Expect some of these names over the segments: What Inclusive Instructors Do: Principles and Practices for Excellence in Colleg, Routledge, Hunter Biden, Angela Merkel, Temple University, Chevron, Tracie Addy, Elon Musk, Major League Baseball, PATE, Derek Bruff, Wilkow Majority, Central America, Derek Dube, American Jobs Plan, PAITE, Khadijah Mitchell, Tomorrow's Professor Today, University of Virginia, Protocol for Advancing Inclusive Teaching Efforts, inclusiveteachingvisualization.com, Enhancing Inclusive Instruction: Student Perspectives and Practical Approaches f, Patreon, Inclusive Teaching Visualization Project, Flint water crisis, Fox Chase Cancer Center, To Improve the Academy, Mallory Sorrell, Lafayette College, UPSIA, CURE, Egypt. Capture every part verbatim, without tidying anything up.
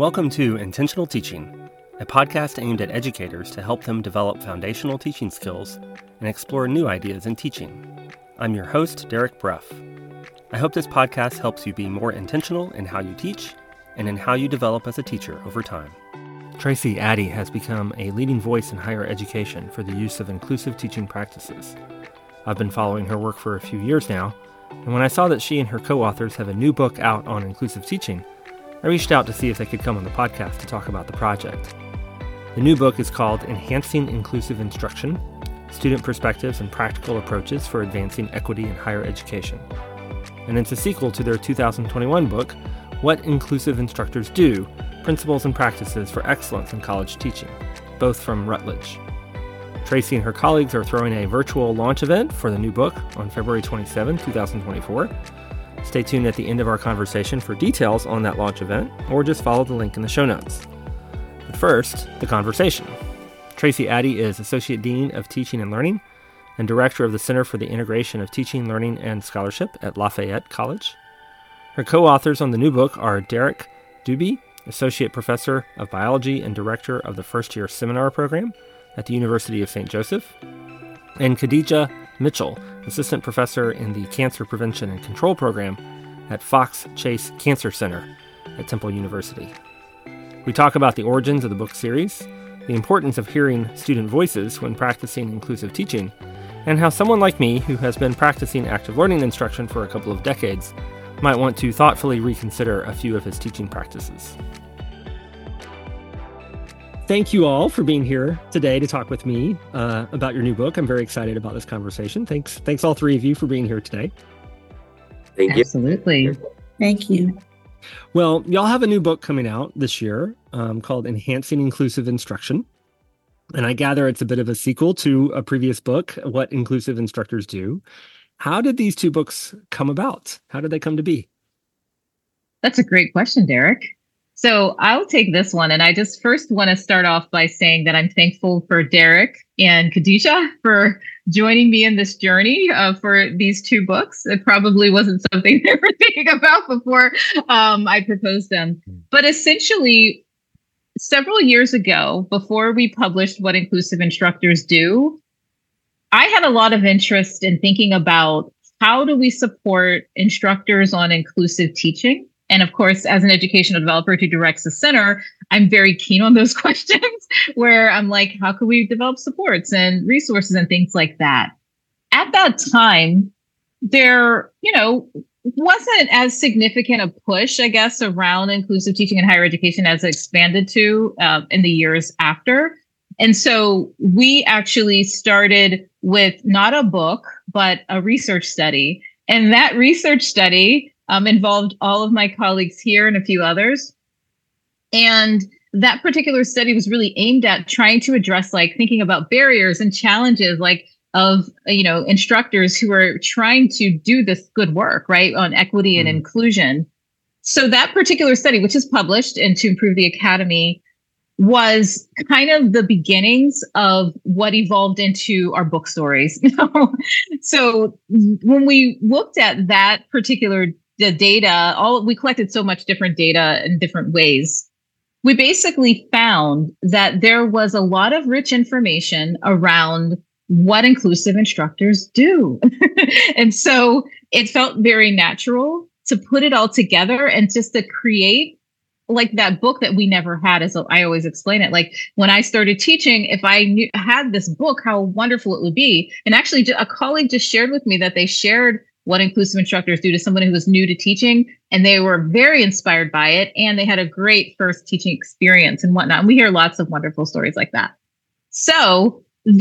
Welcome to Intentional Teaching, a podcast aimed at educators to help them develop foundational teaching skills and explore new ideas in teaching. I'm your host, Derek Bruff. I hope this podcast helps you be more intentional in how you teach and in how you develop as a teacher over time. Tracie Addy has become a leading voice in higher education for the use of inclusive teaching practices. I've been following her work for a few years now, and when I saw that she and her co-authors have a new book out on inclusive teaching, I reached out to see if they could come on the podcast to talk about the project. The new book is called Enhancing Inclusive Instruction: Student Perspectives and Practical Approaches for Advancing Equity in Higher Education. And it's a sequel to their two thousand twenty-one book, What Inclusive Instructors Do: Principles and Practices for Excellence in College Teaching, both from Routledge. Tracie and her colleagues are throwing a virtual launch event for the new book on February twenty-seventh, twenty twenty-four. Stay tuned at the end of our conversation for details on that launch event, or just follow the link in the show notes. But first, the conversation. Tracie Addy is Associate Dean of Teaching and Learning and Director of the Center for the Integration of Teaching, Learning, and Scholarship at Lafayette College. Her co-authors on the new book are Derek Dube, Associate Professor of Biology and Director of the First Year Seminar Program at the University of Saint Joseph, and Khadijah Mitchell, Assistant Professor in the Cancer Prevention and Control Program at Fox Chase Cancer Center at Temple University. We talk about the origins of the book series, the importance of hearing student voices when practicing inclusive teaching, and how someone like me, who has been practicing active learning instruction for a couple of decades, might want to thoughtfully reconsider a few of his teaching practices. Thank you all for being here today to talk with me uh, about your new book. I'm very excited about this conversation. Thanks, thanks all three of you for being here today. Thank you. Absolutely. Thank you. Well, y'all have a new book coming out this year um, called Enhancing Inclusive Instruction. And I gather it's a bit of a sequel to a previous book, What Inclusive Instructors Do. How did these two books come about? How did they come to be? That's a great question, Derek. So I'll take this one. And I just first want to start off by saying that I'm thankful for Derek and Khadijah for joining me in this journey uh, for these two books. It probably wasn't something they were thinking about before um, I proposed them. But essentially, several years ago, before we published What Inclusive Instructors Do, I had a lot of interest in thinking about how do we support instructors on inclusive teaching. And of course, as an educational developer who directs the center, I'm very keen on those questions where I'm like, how can we develop supports and resources and things like that? At that time, there, you know, wasn't as significant a push, I guess, around inclusive teaching in higher education as it expanded to uh, in the years after. And so we actually started with not a book, but a research study. And that research study Um, involved all of my colleagues here and a few others. And that particular study was really aimed at trying to address, like, thinking about barriers and challenges, like, of, you know, instructors who are trying to do this good work, right, on equity and mm-hmm. inclusion. So that particular study, which is published in To Improve the Academy, was kind of the beginnings of what evolved into our book stories. So when we looked at that particular the data, all we collected so much different data in different ways. We basically found that there was a lot of rich information around what inclusive instructors do. And so it felt very natural to put it all together and just to create like that book that we never had. As I always explain it, like when I started teaching, if I knew, had this book, how wonderful it would be. And actually a colleague just shared with me that they shared What Inclusive Instructors Do to someone who was new to teaching, and they were very inspired by it, and they had a great first teaching experience and whatnot. And we hear lots of wonderful stories like that. So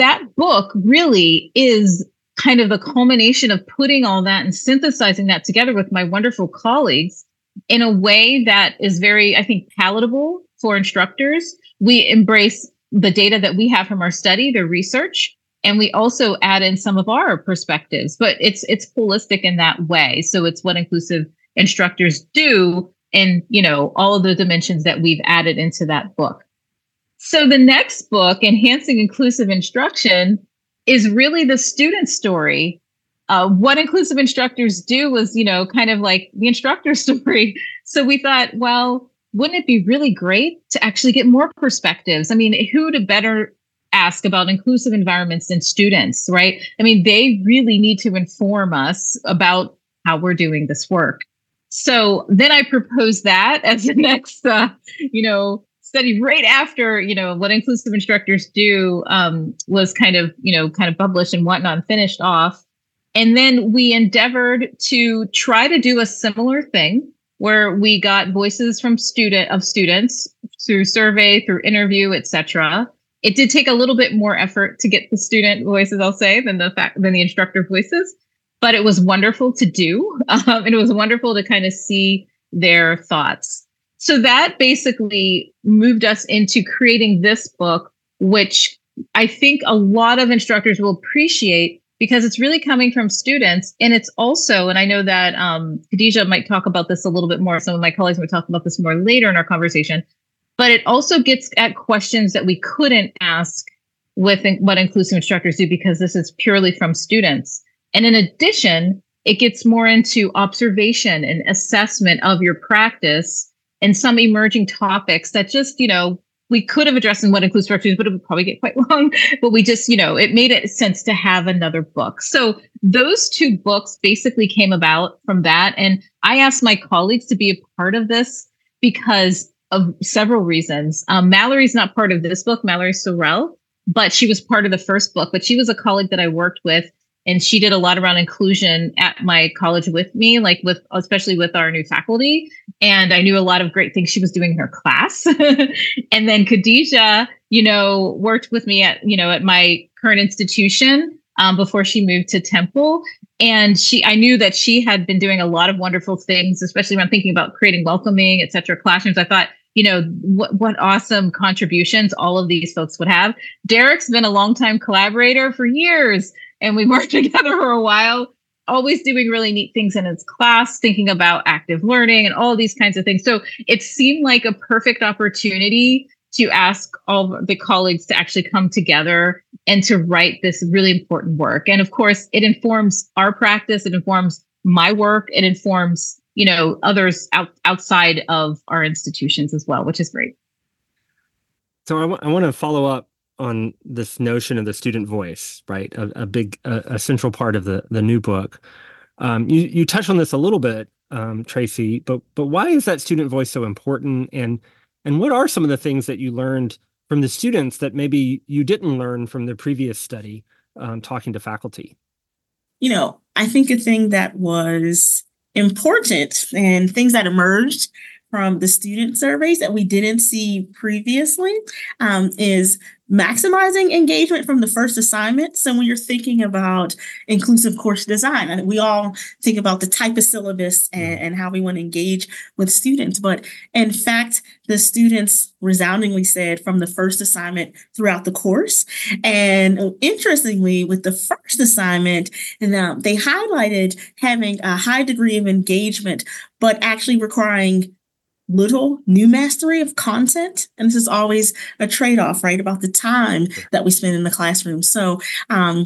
that book really is kind of the culmination of putting all that and synthesizing that together with my wonderful colleagues in a way that is very, I think, palatable for instructors. We embrace the data that we have from our study, the research, and we also add in some of our perspectives, but it's it's holistic in that way. So it's what inclusive instructors do, and, you know, all of the dimensions that we've added into that book. So the next book, Enhancing Inclusive Instruction, is really the student story. Uh, what inclusive instructors do was, you know, kind of like the instructor story. So we thought, well, wouldn't it be really great to actually get more perspectives? I mean, who to better ask about inclusive environments than students, right? I mean, they really need to inform us about how we're doing this work. So then I proposed that as the next, uh, you know, study right after, you know, What Inclusive Instructors Do um, was kind of, you know, kind of published and whatnot, finished off. And then we endeavored to try to do a similar thing where we got voices from student of students through survey, through interview, et cetera. It did take a little bit more effort to get the student voices, I'll say, than the fact than the instructor voices, but it was wonderful to do. Um, and it was wonderful to kind of see their thoughts. So that basically moved us into creating this book, which I think a lot of instructors will appreciate because it's really coming from students. And it's also, and I know that um, Khadijah might talk about this a little bit more. Some of my colleagues might talk about this more later in our conversation, but it also gets at questions that we couldn't ask with What Inclusive Instructors Do because this is purely from students. And in addition, it gets more into observation and assessment of your practice and some emerging topics that just, you know, we could have addressed in What Inclusive Instructors, but it would probably get quite long. But we just, you know, it made it sense to have another book. So those two books basically came about from that. And I asked my colleagues to be a part of this because of several reasons. Um, Mallory's not part of this book, Mallory Sorrell, but she was part of the first book. But she was a colleague that I worked with. And she did a lot around inclusion at my college with me, like with, especially with our new faculty. And I knew a lot of great things she was doing in her class. And then Khadijah, you know, worked with me at, you know, at my current institution um, before she moved to Temple. And she, I knew that she had been doing a lot of wonderful things, especially when I'm thinking about creating welcoming, et cetera, classrooms. I thought, you know, what what awesome contributions all of these folks would have. Derek's been a longtime collaborator for years. And we worked together for a while, always doing really neat things in his class, thinking about active learning and all these kinds of things. So it seemed like a perfect opportunity to ask all the colleagues to actually come together and to write this really important work. And of course, it informs our practice. It informs my work. It informs, you know, others out, outside of our institutions as well, which is great. So I, w- I want to follow up on this notion of the student voice, right? A, a big, a, a central part of the the new book. Um, you you touched on this a little bit, um, Tracie, but but why is that student voice so important? And and what are some of the things that you learned from the students that maybe you didn't learn from the previous study, um, talking to faculty? You know, I think a thing that was important and things that emerged from the student surveys that we didn't see previously um, is maximizing engagement from the first assignment. So when you're thinking about inclusive course design, and we all think about the type of syllabus and, and how we want to engage with students. But in fact, the students resoundingly said from the first assignment throughout the course. And interestingly, with the first assignment, and, um, they highlighted having a high degree of engagement, but actually requiring little new mastery of content. And this is always a trade-off, right, about the time that we spend in the classroom. So um,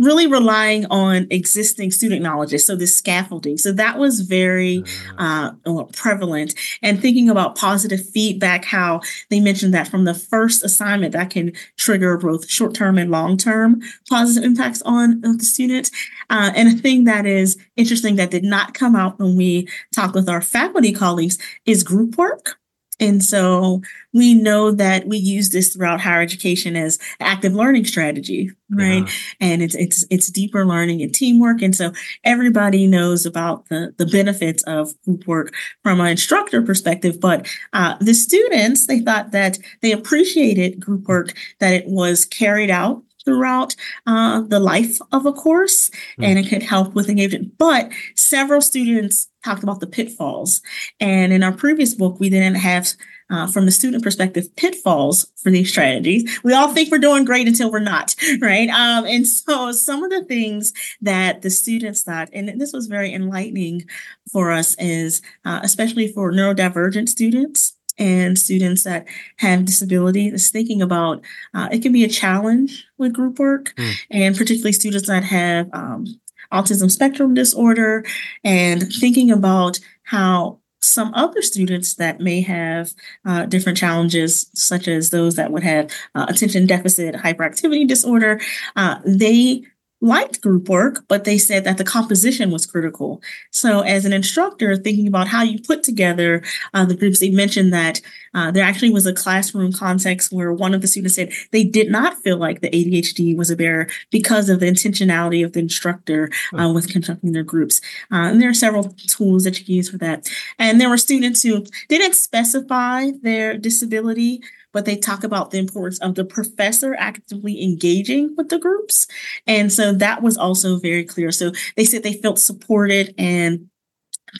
really relying on existing student knowledge. So this scaffolding. So that was very uh, prevalent. And thinking about positive feedback, how they mentioned that from the first assignment that can trigger both short-term and long-term positive impacts on the student. Uh, and a thing that is interesting that did not come out when we talked with our faculty colleagues is group work. And so we know that we use this throughout higher education as active learning strategy, right? Yeah. And it's it's it's deeper learning and teamwork. And so everybody knows about the, the benefits of group work from an instructor perspective. But uh, the students, they thought that they appreciated group work, that it was carried out throughout uh, the life of a course, mm-hmm. and it could help with engagement. But several students talked about the pitfalls. And in our previous book, we didn't have, uh, from the student perspective, pitfalls for these strategies. We all think we're doing great until we're not, right? Um, and so some of the things that the students thought, and this was very enlightening for us, is uh, especially for neurodivergent students and students that have disabilities, thinking about uh, it can be a challenge with group work, mm. and particularly students that have um, autism spectrum disorder, and thinking about how some other students that may have uh, different challenges, such as those that would have uh, attention deficit hyperactivity disorder. Uh, they liked group work, but they said that the composition was critical. So as an instructor, thinking about how you put together uh, the groups, they mentioned that uh, there actually was a classroom context where one of the students said they did not feel like the A D H D was a barrier because of the intentionality of the instructor uh, with conducting their groups. Uh, and there are several tools that you can use for that. And there were students who didn't specify their disability, but they talk about the importance of the professor actively engaging with the groups. And so that was also very clear. So they said they felt supported and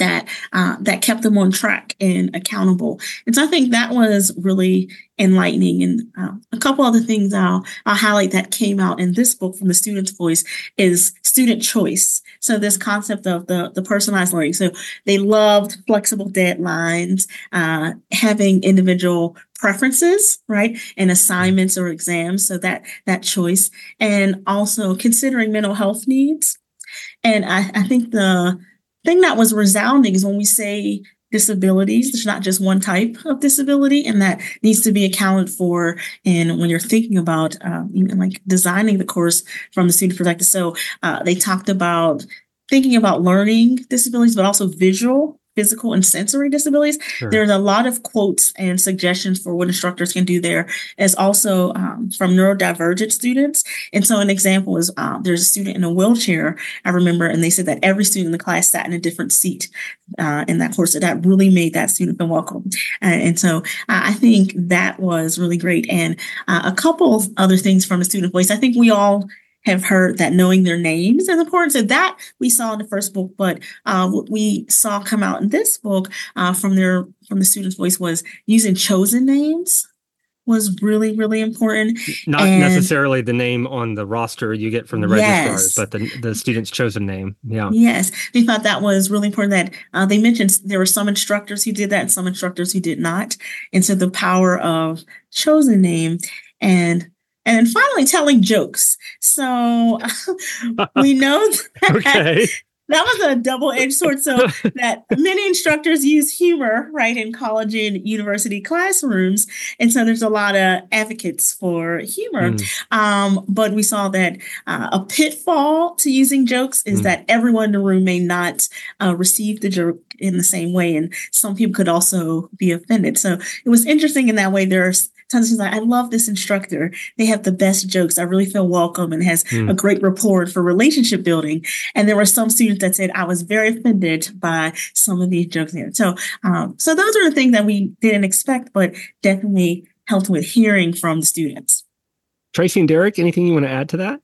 that uh, that kept them on track and accountable. And so I think that was really enlightening. And uh, a couple other things I'll, I'll highlight that came out in this book from the student's voice is student choice. So this concept of the, the personalized learning. So they loved flexible deadlines, uh, having individual preferences, right, and assignments or exams. So that that choice, and also considering mental health needs. And I, I think the thing that was resounding is when we say disabilities, there's not just one type of disability, and that needs to be accounted for. And when you're thinking about um, even like designing the course from the student perspective, so uh, they talked about thinking about learning disabilities, but also visual, physical, and sensory disabilities. Sure. There's a lot of quotes and suggestions for what instructors can do there, as also um, from neurodivergent students. And so an example is uh, there's a student in a wheelchair, I remember, and they said that every student in the class sat in a different seat uh, in that course. So that really made that student feel welcome. And, and so I think that was really great. And uh, a couple other things from a student voice. I think we all have heard that knowing their names is important. So that we saw in the first book, but uh, what we saw come out in this book uh, from their from the student's voice was using chosen names was really, really important. Not and, necessarily the name on the roster you get from the yes, registrars, but the, the student's chosen name. Yeah. Yes. They thought that was really important that uh, they mentioned there were some instructors who did that and some instructors who did not. And so the power of chosen name. And And then finally, telling jokes. So we know that, okay. that was a double-edged sword. So that many instructors use humor, right, in college and university classrooms. And so there's a lot of advocates for humor. Mm. Um, but we saw that uh, a pitfall to using jokes is mm. that everyone in the room may not uh, receive the joke in the same way. And some people could also be offended. So it was interesting in that way. There's tons of like, I love this instructor. They have the best jokes. I really feel welcome and has mm. a great rapport for relationship building. And there were some students that said, I was very offended by some of these jokes there. So, um, so those are the things that we didn't expect, but definitely helped with hearing from the students. Tracie and Derek, anything you want to add to that?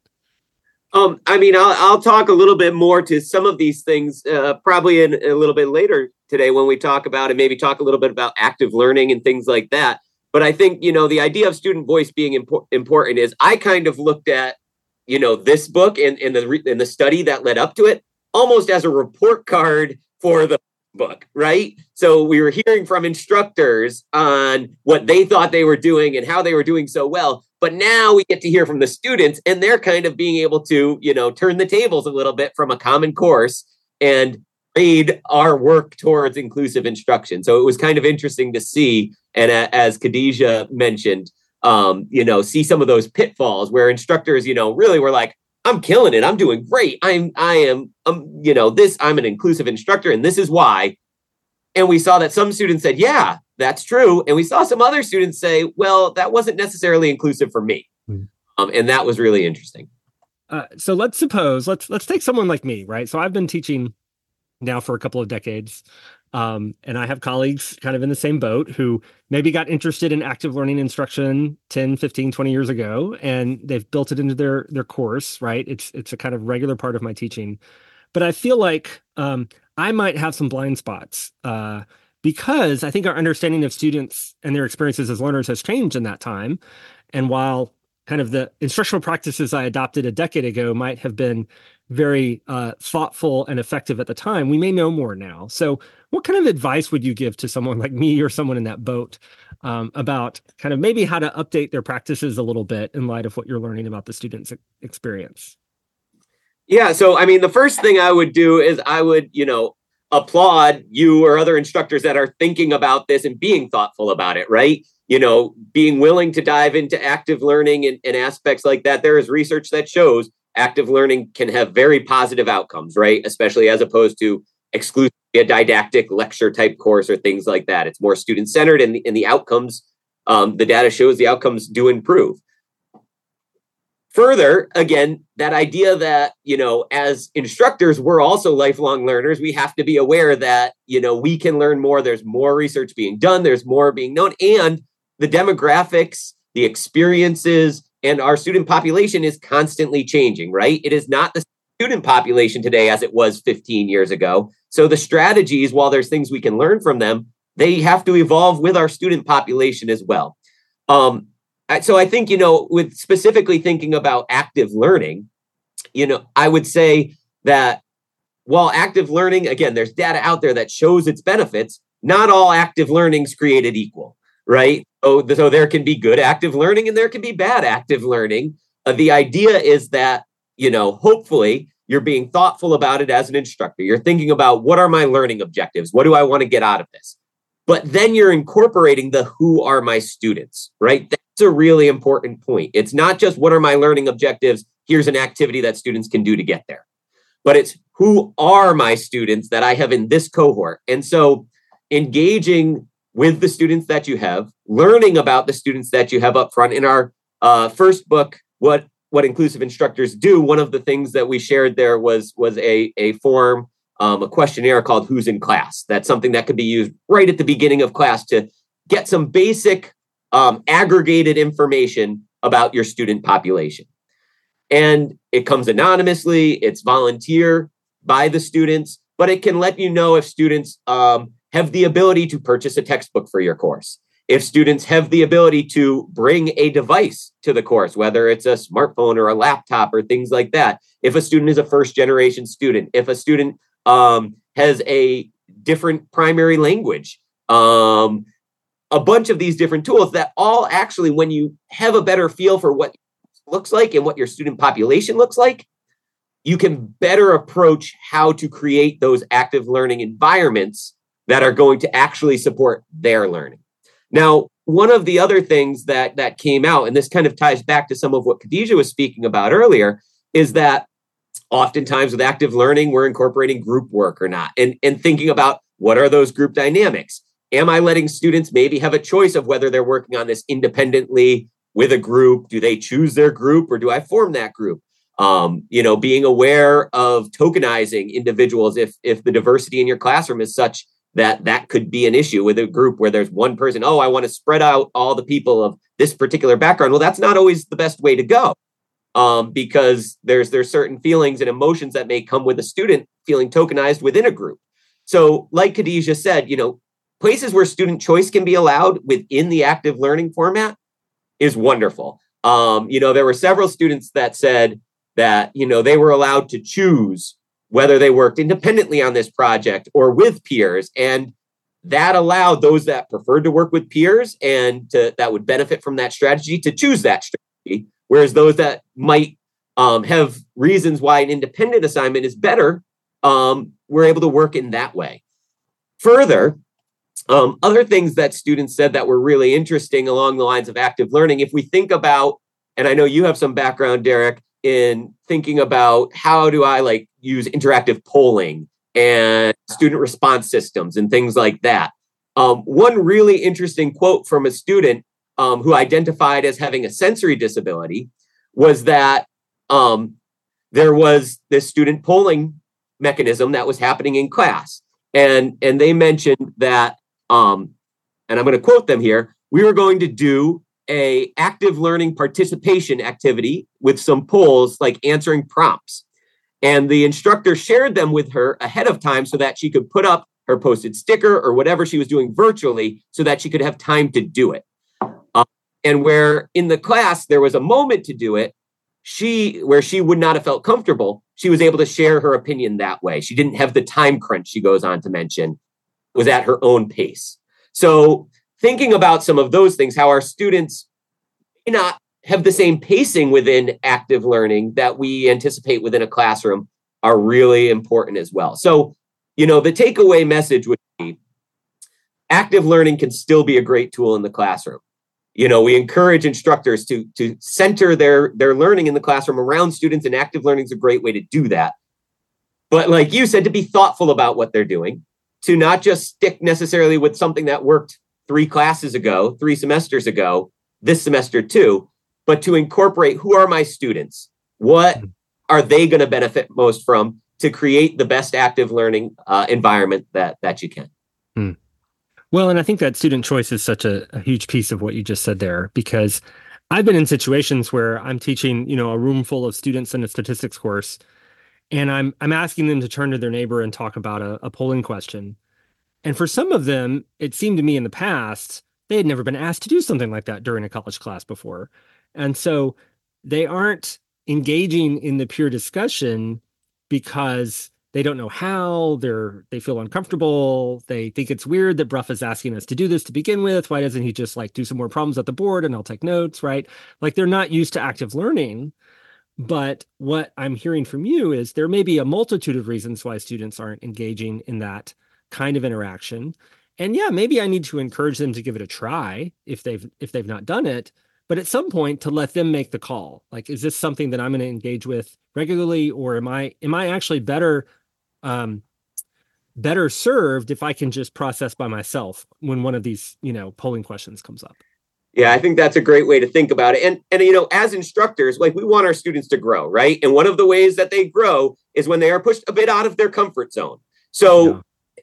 Um, I mean, I'll, I'll talk a little bit more to some of these things uh, probably in a little bit later today when we talk about it, maybe talk a little bit about active learning and things like that. But I think, you know, the idea of student voice being impor- important is I kind of looked at, you know, this book and, and, the re- and the study that led up to it almost as a report card for the book, right? So we were hearing from instructors on what they thought they were doing and how they were doing so well. But now we get to hear from the students and they're kind of being able to, you know, turn the tables a little bit from a common course and aid our work towards inclusive instruction. So it was kind of interesting to see. And as Khadijah mentioned, um, you know, see some of those pitfalls where instructors, you know, really were like, I'm killing it. I'm doing great. I'm, I am, um, you know, this, I'm an inclusive instructor and this is why. And we saw that some students said, yeah, that's true. And we saw some other students say, well, that wasn't necessarily inclusive for me. Mm. Um, and that was really interesting. Uh, so let's suppose, let's, let's take someone like me, right? So I've been teaching now for a couple of decades. Um, and I have colleagues kind of in the same boat who maybe got interested in active learning instruction ten, fifteen, twenty years ago, and they've built it into their their course, right? It's it's a kind of regular part of my teaching. But I feel like um, I might have some blind spots uh, because I think our understanding of students and their experiences as learners has changed in that time. And while kind of the instructional practices I adopted a decade ago might have been very uh, thoughtful and effective at the time, we may know more now. So what kind of advice would you give to someone like me or someone in that boat um, about kind of maybe how to update their practices a little bit in light of what you're learning about the student's experience? Yeah. So, I mean, the first thing I would do is I would, you know, applaud you or other instructors that are thinking about this and being thoughtful about it, right? You know, being willing to dive into active learning and, and aspects like that. There is research that shows active learning can have very positive outcomes, right? Especially as opposed to exclusively a didactic lecture type course or things like that. It's more student-centered, and the, and the outcomes, um, the data shows the outcomes do improve. Further, again, that idea that, you know, as instructors, we're also lifelong learners. We have to be aware that, you know, we can learn more. There's more research being done. There's more being known. And the demographics, the experiences, and our student population is constantly changing, right? It is not the student population today as it was fifteen years ago. So the strategies, while there's things we can learn from them, they have to evolve with our student population as well. Um, So I think, you know, with specifically thinking about active learning, you know, I would say that while active learning, again, there's data out there that shows its benefits, not all active learning's created equal, right? So, so there can be good active learning and there can be bad active learning. Uh, the idea is that, you know, hopefully you're being thoughtful about it as an instructor. You're thinking about, what are my learning objectives? What do I want to get out of this? But then you're incorporating the who are my students, right? That's a really important point. It's not just what are my learning objectives, here's an activity that students can do to get there, but it's who are my students that I have in this cohort. And so engaging with the students that you have, learning about the students that you have up front. In our uh, first book, What What Inclusive Instructors Do, one of the things that we shared there was, was a, a form Um, a questionnaire called Who's in Class. That's something that could be used right at the beginning of class to get some basic um, aggregated information about your student population. And it comes anonymously, it's volunteer by the students, but it can let you know if students um, have the ability to purchase a textbook for your course, if students have the ability to bring a device to the course, whether it's a smartphone or a laptop or things like that, if a student is a first generation student, if a student Um, has a different primary language, um, a bunch of these different tools that all actually, when you have a better feel for what looks like and what your student population looks like, you can better approach how to create those active learning environments that are going to actually support their learning. Now, one of the other things that that came out, and this kind of ties back to some of what Khadijah was speaking about earlier, is that oftentimes with active learning, we're incorporating group work or not, and, and thinking about what are those group dynamics? Am I letting students maybe have a choice of whether they're working on this independently with a group? Do they choose their group or do I form that group? Um, you know, being aware of tokenizing individuals if, if the diversity in your classroom is such that that could be an issue with a group where there's one person, oh, I want to spread out all the people of this particular background. Well, that's not always the best way to go. Um, because there's there's certain feelings and emotions that may come with a student feeling tokenized within a group. So like Khadijah said, you know, places where student choice can be allowed within the active learning format is wonderful. Um, you know, there were several students that said that, you know, they were allowed to choose whether they worked independently on this project or with peers. And that allowed those that preferred to work with peers and to, that would benefit from that strategy to choose that strategy. Whereas those that might um, have reasons why an independent assignment is better, um, we're able to work in that way. Further, um, other things that students said that were really interesting along the lines of active learning, if we think about, and I know you have some background, Derek, in thinking about how do I like use interactive polling and student response systems and things like that. Um, one really interesting quote from a student Um, who identified as having a sensory disability was that um, there was this student polling mechanism that was happening in class. And, and they mentioned that, um, and I'm going to quote them here, we were going to do a active learning participation activity with some polls, like answering prompts. And the instructor shared them with her ahead of time so that she could put up her posted sticker or whatever she was doing virtually so that she could have time to do it. And where in the class, there was a moment to do it, she where she would not have felt comfortable, she was able to share her opinion that way. She didn't have the time crunch, she goes on to mention, was at her own pace. So thinking about some of those things, how our students may not have the same pacing within active learning that we anticipate within a classroom are really important as well. So you know, the takeaway message would be active learning can still be a great tool in the classroom. You know, we encourage instructors to, to center their, their learning in the classroom around students, and active learning is a great way to do that. But like you said, to be thoughtful about what they're doing, to not just stick necessarily with something that worked three classes ago, three semesters ago, this semester too, but to incorporate who are my students? What are they going to benefit most from to create the best active learning uh, environment that that you can? Hmm. Well, and I think that student choice is such a, a huge piece of what you just said there, because I've been in situations where I'm teaching, you know, a room full of students in a statistics course, and I'm I'm asking them to turn to their neighbor and talk about a, a polling question. And for some of them, it seemed to me in the past, they had never been asked to do something like that during a college class before. And so they aren't engaging in the peer discussion because they don't know how, they're, they feel uncomfortable. They think it's weird that Bruff is asking us to do this to begin with. Why doesn't he just like do some more problems at the board and I'll take notes, right? Like they're not used to active learning, but what I'm hearing from you is there may be a multitude of reasons why students aren't engaging in that kind of interaction. And yeah, maybe I need to encourage them to give it a try if they've, if they've not done it, but at some point to let them make the call. Like, is this something that I'm going to engage with regularly, or am I, am I actually better Um, better served if I can just process by myself when one of these, you know, polling questions comes up? Yeah, I think that's a great way to think about it. And, and, you know, as instructors, like we want our students to grow, right? And one of the ways that they grow is when they are pushed a bit out of their comfort zone. So yeah.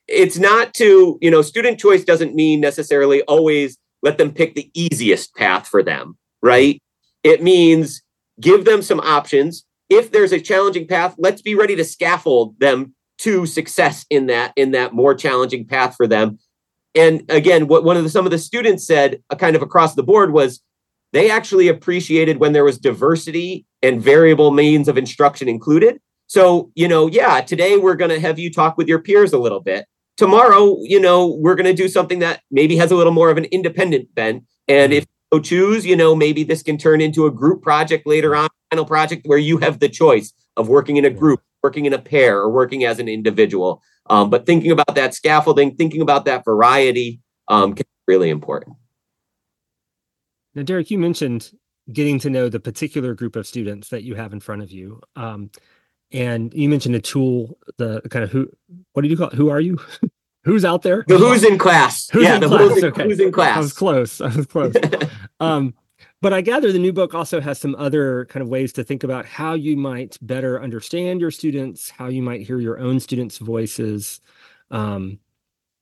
It's not to, you know, student choice doesn't mean necessarily always let them pick the easiest path for them, right? It means give them some options. If there's a challenging path, let's be ready to scaffold them to success in that, in that more challenging path for them. And again, what one of the, some of the students said uh, kind of across the board was they actually appreciated when there was diversity and variable means of instruction included. So, you know, yeah, today we're going to have you talk with your peers a little bit. Tomorrow, you know, we're going to do something that maybe has a little more of an independent bent. And if you choose, you know, maybe this can turn into a group project later on, final project where you have the choice of working in a group, working in a pair, or working as an individual. Um, but thinking about that scaffolding, thinking about that variety um, can be really important. Now, Derek, you mentioned getting to know the particular group of students that you have in front of you. Um, and you mentioned a tool, the kind of who, what did you call it? Who are you? Who's out there? The who's in class. Who's yeah, in the class. Who's in, okay. who's in class. I was close. I was close. um, But I gather the new book also has some other kind of ways to think about how you might better understand your students, how you might hear your own students' voices. Um,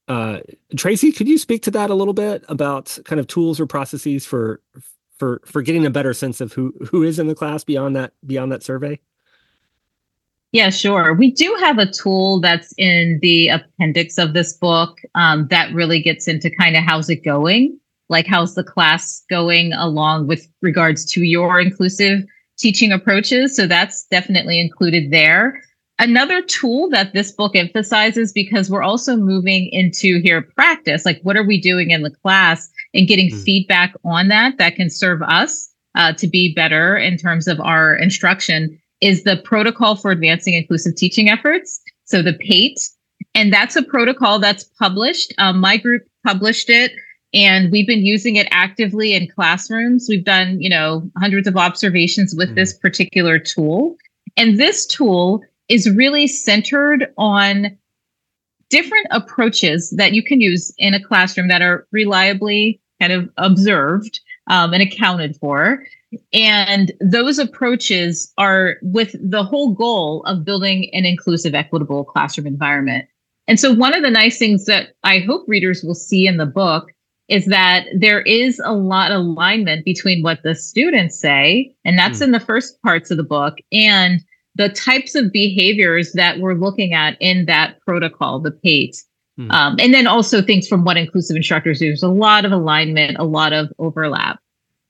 uh, Tracie, could you speak to that a little bit about kind of tools or processes for for for getting a better sense of who who is in the class beyond that beyond that survey? Yeah, sure. We do have a tool that's in the appendix of this book um, that really gets into kind of how's it going. Like, how's the class going along with regards to your inclusive teaching approaches? So that's definitely included there. Another tool that this book emphasizes, because we're also moving into here practice, like what are we doing in the class and getting mm-hmm. feedback on that that can serve us uh, to be better in terms of our instruction, is the Protocol for Advancing Inclusive Teaching Efforts, so the PATE. And that's a protocol that's published. Um, my group published it. And we've been using it actively in classrooms. We've done, you know, hundreds of observations with mm-hmm. this particular tool. And this tool is really centered on different approaches that you can use in a classroom that are reliably kind of observed um, and accounted for. And those approaches are with the whole goal of building an inclusive, equitable classroom environment. And so one of the nice things that I hope readers will see in the book is that there is a lot of alignment between what the students say, and that's mm. in the first parts of the book, and the types of behaviors that we're looking at in that protocol, the PATE. Mm. Um, and then also things from What Inclusive Instructors Do. There's a lot of alignment, a lot of overlap.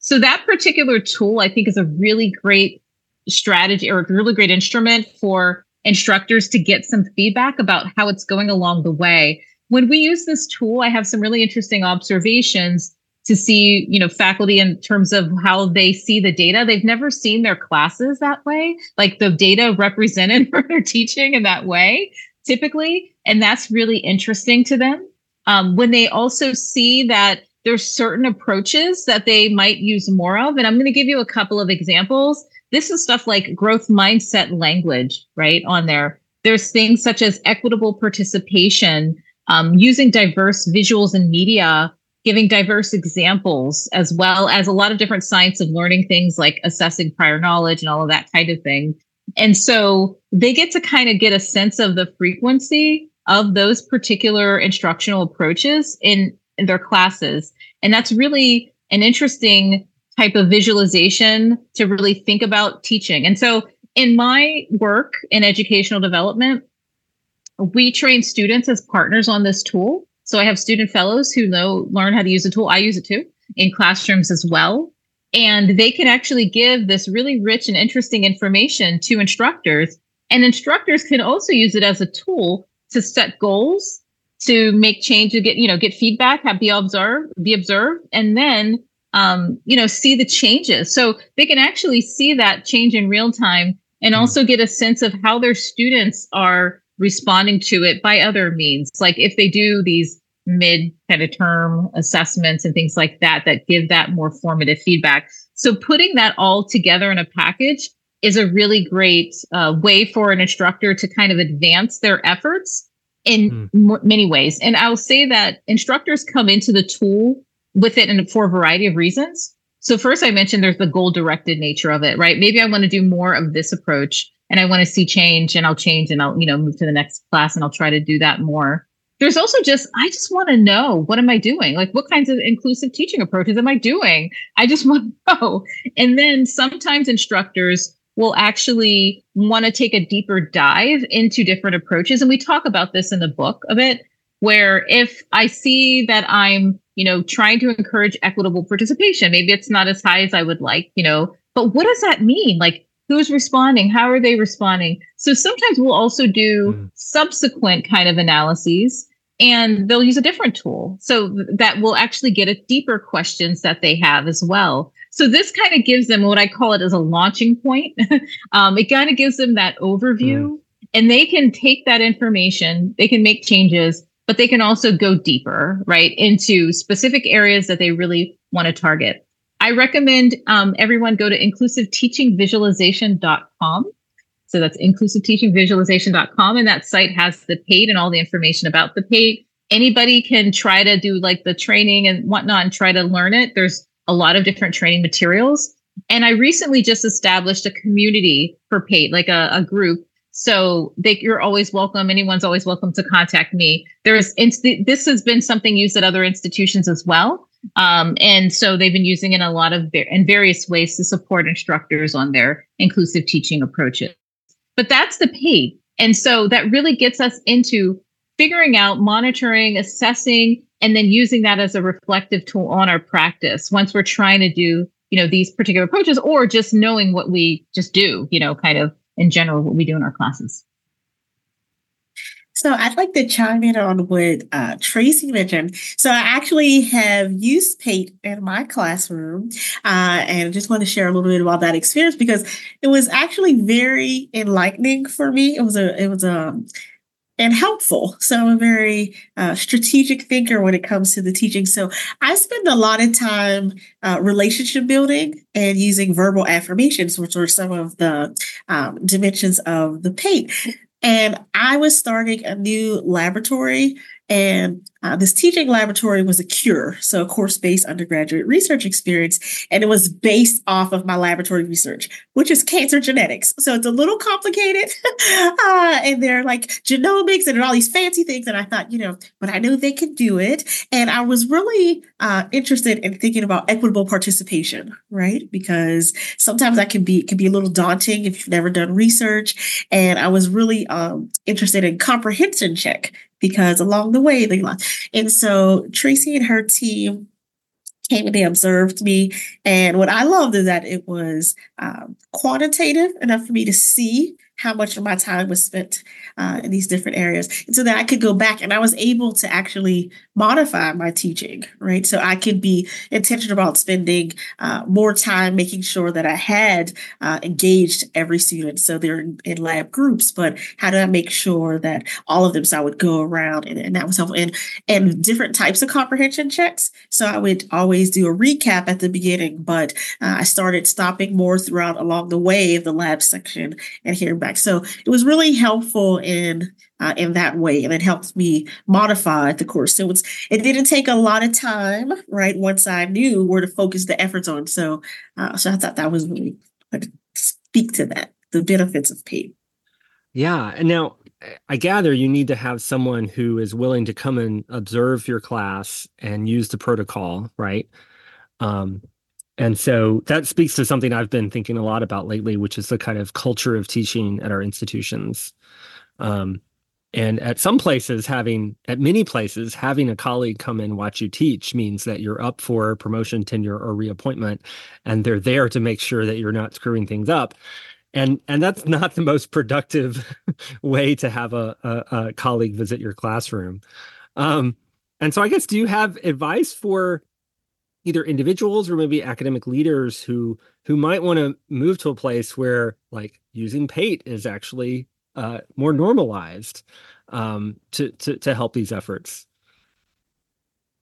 So that particular tool, I think, is a really great strategy or a really great instrument for instructors to get some feedback about how it's going along the way. When we use this tool, I have some really interesting observations to see, you know, faculty in terms of how they see the data. They've never seen their classes that way, like the data represented for their teaching in that way. typically, and that's really interesting to them. Um, when they also see that there's certain approaches that they might use more of, and I'm going to give you a couple of examples. This is stuff like growth mindset language, right, on there. There's things such as equitable participation, um, using diverse visuals and media, giving diverse examples, as well as a lot of different science of learning things like assessing prior knowledge and all of that kind of thing. And so they get to kind of get a sense of the frequency of those particular instructional approaches in, in their classes. And that's really an interesting type of visualization to really think about teaching. And so in my work in educational development, we train students as partners on this tool. So I have student fellows who know, learn how to use the tool. I use it too in classrooms as well. And they can actually give this really rich and interesting information to instructors. And instructors can also use it as a tool to set goals, to make change, to get, you know, get feedback, have be observed, be observed, and then, um, you know, see the changes. So they can actually see that change in real time and also get a sense of how their students are responding to it by other means. Like if they do these mid kind of term assessments and things like that, that give that more formative feedback. So putting that all together in a package is a really great uh, way for an instructor to kind of advance their efforts in mm. m- many ways. And I'll say that instructors come into the tool with it and for a variety of reasons. So first I mentioned there's the goal-directed nature of it, right? Maybe I want to do more of this approach and I want to see change, and I'll change and I'll, you know, move to the next class and I'll try to do that more. There's also just, I just want to know, what am I doing? Like, what kinds of inclusive teaching approaches am I doing? I just want to know. And then sometimes instructors will actually want to take a deeper dive into different approaches. And we talk about this in the book a bit, where if I see that I'm, you know, trying to encourage equitable participation, maybe it's not as high as I would like, you know, but what does that mean? Like, who's responding? How are they responding? So sometimes we'll also do mm. subsequent kind of analyses, and they'll use a different tool. So th- that will actually get at deeper questions that they have as well. So this kind of gives them what I call it as a launching point. um, it kind of gives them that overview, mm. and they can take that information, they can make changes, but they can also go deeper, right, into specific areas that they really want to target. I recommend um, everyone go to inclusive teaching visualization dot com. So that's inclusive teaching visualization dot com. And that site has the paid and all the information about the paid. Anybody can try to do like the training and whatnot and try to learn it. There's a lot of different training materials. And I recently just established a community for paid, like a, a group. So they, you're always welcome. Anyone's always welcome to contact me. There's inst- This has been something used at other institutions as well. Um, and so they've been using it in a lot of in various ways to support instructors on their inclusive teaching approaches. But that's the paid. And so that really gets us into figuring out, monitoring, assessing, and then using that as a reflective tool on our practice once we're trying to do, you know, these particular approaches, or just knowing what we just do, you know, kind of in general, what we do in our classes. So I'd like to chime in on what uh, Tracie mentioned. So I actually have used PATE in my classroom, uh, and I just want to share a little bit about that experience because it was actually very enlightening for me. It was a, it was a, and helpful. So I'm a very uh, strategic thinker when it comes to the teaching. So I spend a lot of time uh, relationship building and using verbal affirmations, which are some of the um, dimensions of the PATE. And I was starting a new laboratory, and uh, this teaching laboratory was a CURE, so a course-based undergraduate research experience, and it was based off of my laboratory research, which is cancer genetics. So it's a little complicated, uh, and they're like genomics and all these fancy things, and I thought, you know, but I know they can do it, and I was really uh, interested in thinking about equitable participation, right? Because sometimes that can be, it can be a little daunting if you've never done research, and I was really um, interested in comprehension check, because along the way they lost. And so Tracie and her team came and they observed me. And what I loved is that it was um, quantitative enough for me to see how much of my time was spent uh, in these different areas. And so that I could go back and I was able to actually modify my teaching, right? So I could be intentional about spending uh, more time making sure that I had uh, engaged every student. So they're in, in lab groups, but how do I make sure that all of them, so I would go around and, and that was helpful. And, and different types of comprehension checks. So I would always do a recap at the beginning, but uh, I started stopping more throughout along the way of the lab section and hearing back. So it was really helpful in uh, in that way, and it helped me modify the course. So it's, it didn't take a lot of time, right? Once I knew where to focus the efforts on. So, uh, so I thought that was really good to speak to that, the benefits of P A I D. Yeah, and now I gather you need to have someone who is willing to come and observe your class and use the protocol, right? Um, and so that speaks to something I've been thinking a lot about lately, which is the kind of culture of teaching at our institutions. Um, and at some places having, at many places, having a colleague come and watch you teach means that you're up for promotion, tenure, or reappointment, and they're there to make sure that you're not screwing things up. And and that's not the most productive way to have a, a, a colleague visit your classroom. Um, and so I guess, do you have advice for either individuals or maybe academic leaders who who might want to move to a place where like using P A I T is actually uh, more normalized um, to, to to help these efforts?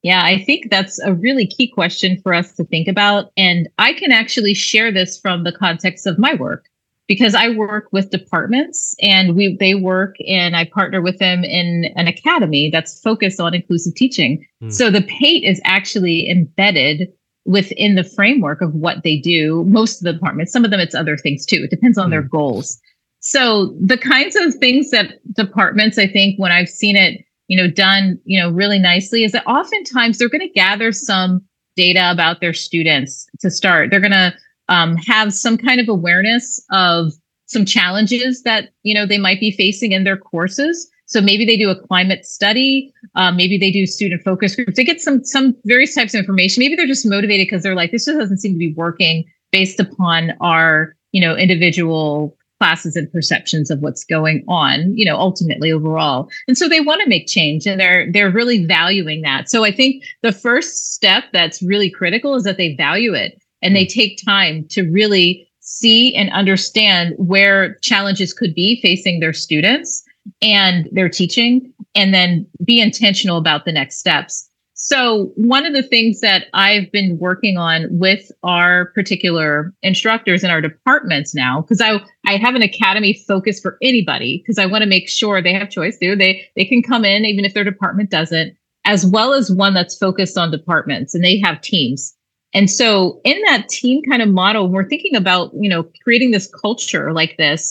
Yeah, I think that's a really key question for us to think about. And I can actually share this from the context of my work, because I work with departments and we they work and I partner with them in an academy that's focused on inclusive teaching. Mm. So the P A I T is actually embedded within the framework of what they do. Most of the departments, some of them it's other things too. It depends on mm. their goals. So the kinds of things that departments, I think when I've seen it, you know, done, you know, really nicely is that oftentimes they're going to gather some data about their students to start. They're going to Um, have some kind of awareness of some challenges that, you know, they might be facing in their courses. So maybe they do a climate study. Um, maybe they do student focus groups. They get some, some various types of information. Maybe they're just motivated because they're like, this just doesn't seem to be working based upon our, you know, individual classes and perceptions of what's going on, you know, ultimately overall. And so they want to make change and they're, they're really valuing that. So I think the first step that's really critical is that they value it. And they take time to really see and understand where challenges could be facing their students and their teaching, and then be intentional about the next steps. So one of the things that I've been working on with our particular instructors in our departments now, because I I have an academy focus for anybody, because I want to make sure they have choice. They, they, they can come in, even if their department doesn't, as well as one that's focused on departments, and they have teams. And so in that team kind of model, we're thinking about, you know, creating this culture like this,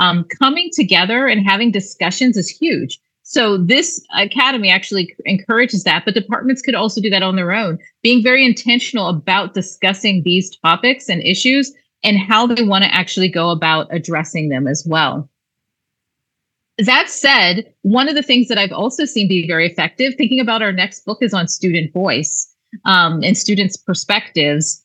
um, coming together and having discussions is huge. So this academy actually encourages that, but departments could also do that on their own, being very intentional about discussing these topics and issues and how they want to actually go about addressing them as well. That said, one of the things that I've also seen be very effective, thinking about our next book is on student voice. Um, and students' perspectives.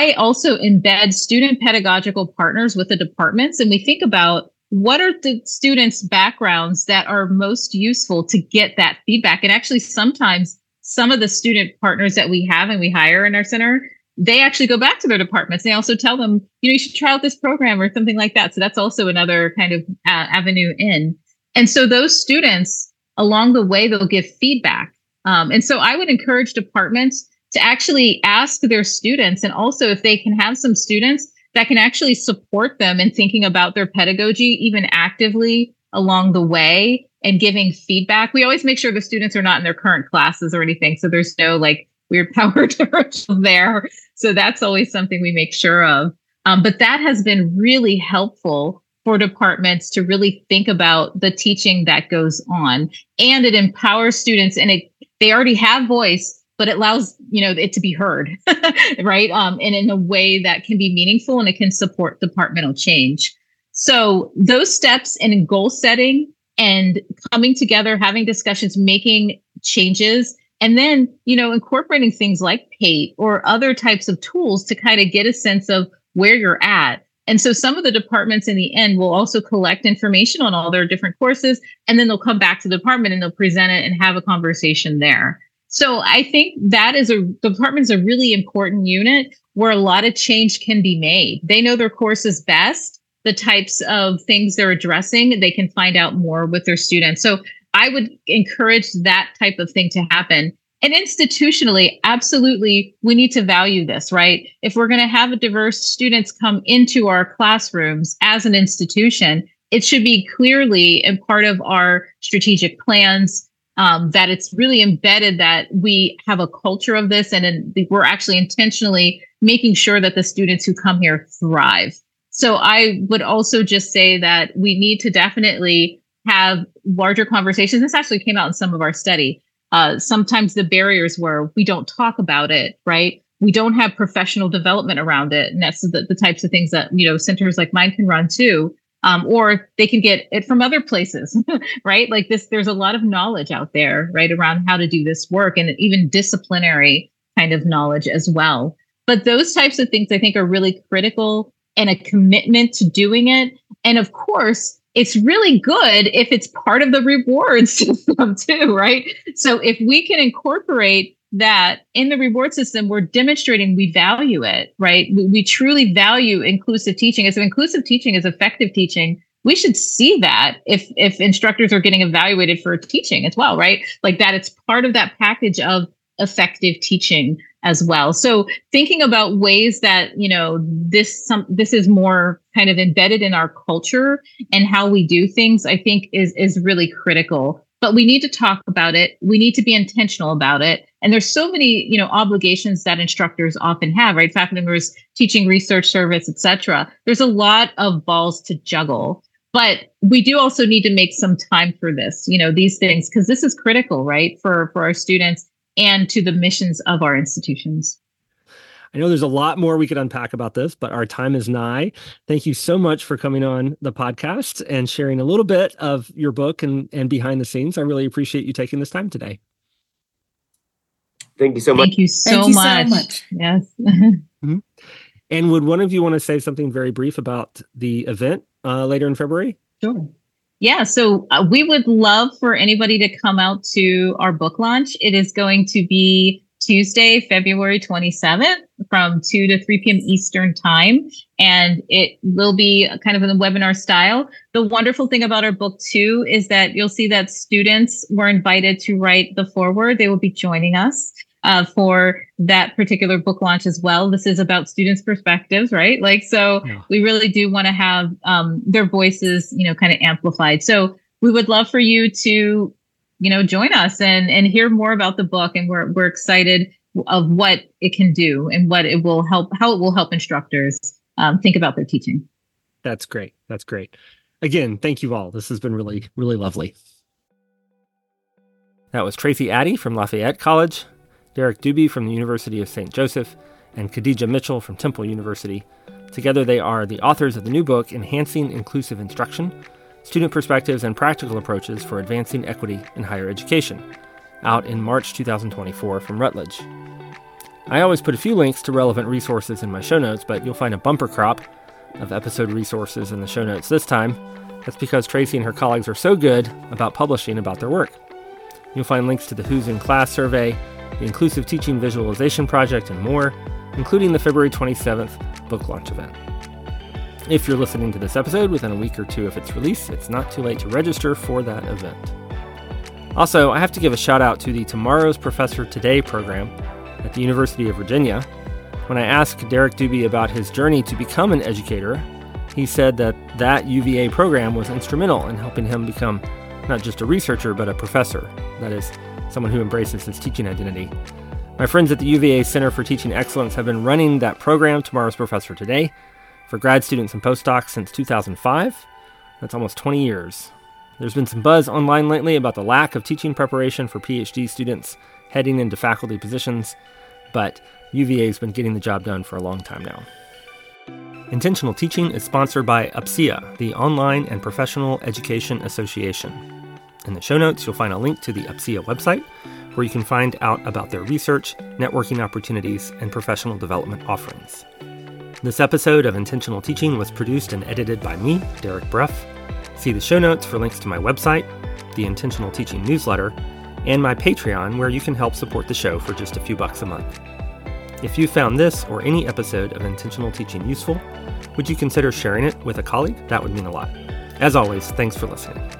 I also embed student pedagogical partners with the departments, and we think about what are the students' backgrounds that are most useful to get that feedback. And actually, sometimes some of the student partners that we have and we hire in our center, they actually go back to their departments. They also tell them, you know, you should try out this program or something like that. So that's also another kind of uh, avenue in. And so those students, along the way, they'll give feedback. Um, and so I would encourage departments to actually ask their students, and also if they can have some students that can actually support them in thinking about their pedagogy, even actively along the way and giving feedback. We always make sure the students are not in their current classes or anything. So there's no like weird power differential there. So that's always something we make sure of. Um, but that has been really helpful for departments to really think about the teaching that goes on, and it empowers students, and it they already have voice, but it allows, you know, it to be heard, right? Um, and in a way that can be meaningful and it can support departmental change. So those steps in goal setting and coming together, having discussions, making changes, and then, you know, incorporating things like P A I T or other types of tools to kind of get a sense of where you're at. And so some of the departments in the end will also collect information on all their different courses, and then they'll come back to the department and they'll present it and have a conversation there. So I think that is a, the department's a really important unit where a lot of change can be made. They know their courses best, the types of things they're addressing, they can find out more with their students. So I would encourage that type of thing to happen. And institutionally, absolutely, we need to value this, right? If we're going to have a diverse students come into our classrooms as an institution, it should be clearly a part of our strategic plans, um, that it's really embedded that we have a culture of this, and in, we're actually intentionally making sure that the students who come here thrive. So I would also just say that we need to definitely have larger conversations. This actually came out in some of our study. Uh, sometimes the barriers were we don't talk about it, right? We don't have professional development around it. And that's the, the types of things that, you know, centers like mine can run too, um, or they can get it from other places, right? Like this, there's a lot of knowledge out there, right, around how to do this work, and even disciplinary kind of knowledge as well. But those types of things I think are really critical, and a commitment to doing it. And of course, it's really good if it's part of the reward system too, right? So if we can incorporate that in the reward system, we're demonstrating we value it, right? We, we truly value inclusive teaching. As if inclusive teaching is effective teaching, we should see that if, if instructors are getting evaluated for teaching as well, right? Like that it's part of that package of effective teaching as well. So thinking about ways that, you know, this some this is more kind of embedded in our culture and how we do things, I think is is really critical. But we need to talk about it. We need to be intentional about it. And there's so many, you know, obligations that instructors often have, right? Faculty members, teaching research service, et cetera. There's a lot of balls to juggle. But we do also need to make some time for this, you know, these things, because this is critical, right, for, for our students and to the missions of our institutions. I know there's a lot more we could unpack about this, but our time is nigh. Thank you so much for coming on the podcast and sharing a little bit of your book and, and behind the scenes. I really appreciate you taking this time today. Thank you so much. Thank you so, Thank you much. so much. Yes. Mm-hmm. And would one of you want to say something very brief about the event uh, later in February? Sure. Yeah, so uh, we would love for anybody to come out to our book launch. It is going to be Tuesday, February twenty-seventh from two to three p.m. Eastern time. And it will be kind of in the webinar style. The wonderful thing about our book too is that you'll see that students were invited to write the foreword. They will be joining us uh, for that particular book launch as well. This is about students' perspectives, right? Like, so yeah. We really do want to have um, their voices, you know, kind of amplified. So we would love for you to, you know, join us and, and hear more about the book. And we're, we're excited of what it can do and what it will help, how it will help instructors um, think about their teaching. That's great. That's great. Again, thank you all. This has been really, really lovely. That was Tracie Addy from Lafayette College, Derek Dube from the University of Saint Joseph, and Khadijah Mitchell from Temple University. Together, they are the authors of the new book, Enhancing Inclusive Instruction: Student Perspectives and Practical Approaches for Advancing Equity in Higher Education, out in March twenty twenty-four from Routledge. I always put a few links to relevant resources in my show notes, but you'll find a bumper crop of episode resources in the show notes this time. That's because Tracie and her colleagues are so good about publishing about their work. You'll find links to the Who's in Class survey, the Inclusive Teaching Visualization Project, and more, including the February twenty-seventh book launch event. If you're listening to this episode within a week or two of its release, it's not too late to register for that event. Also, I have to give a shout out to the Tomorrow's Professor Today program at the University of Virginia. When I asked Derek Dube about his journey to become an educator, he said that that U V A program was instrumental in helping him become not just a researcher, but a professor. That is, someone who embraces his teaching identity. My friends at the U V A Center for Teaching Excellence have been running that program, Tomorrow's Professor Today, for grad students and postdocs since two thousand five. That's almost twenty years. There's been some buzz online lately about the lack of teaching preparation for PhD students heading into faculty positions, but U V A's been getting the job done for a long time now. Intentional Teaching is sponsored by UPSIA, the Online and Professional Education Association. In the show notes, you'll find a link to the UPSIA website, where you can find out about their research, networking opportunities, and professional development offerings. This episode of Intentional Teaching was produced and edited by me, Derek Bruff. See the show notes for links to my website, the Intentional Teaching newsletter, and my Patreon, where you can help support the show for just a few bucks a month. If you found this or any episode of Intentional Teaching useful, would you consider sharing it with a colleague? That would mean a lot. As always, thanks for listening.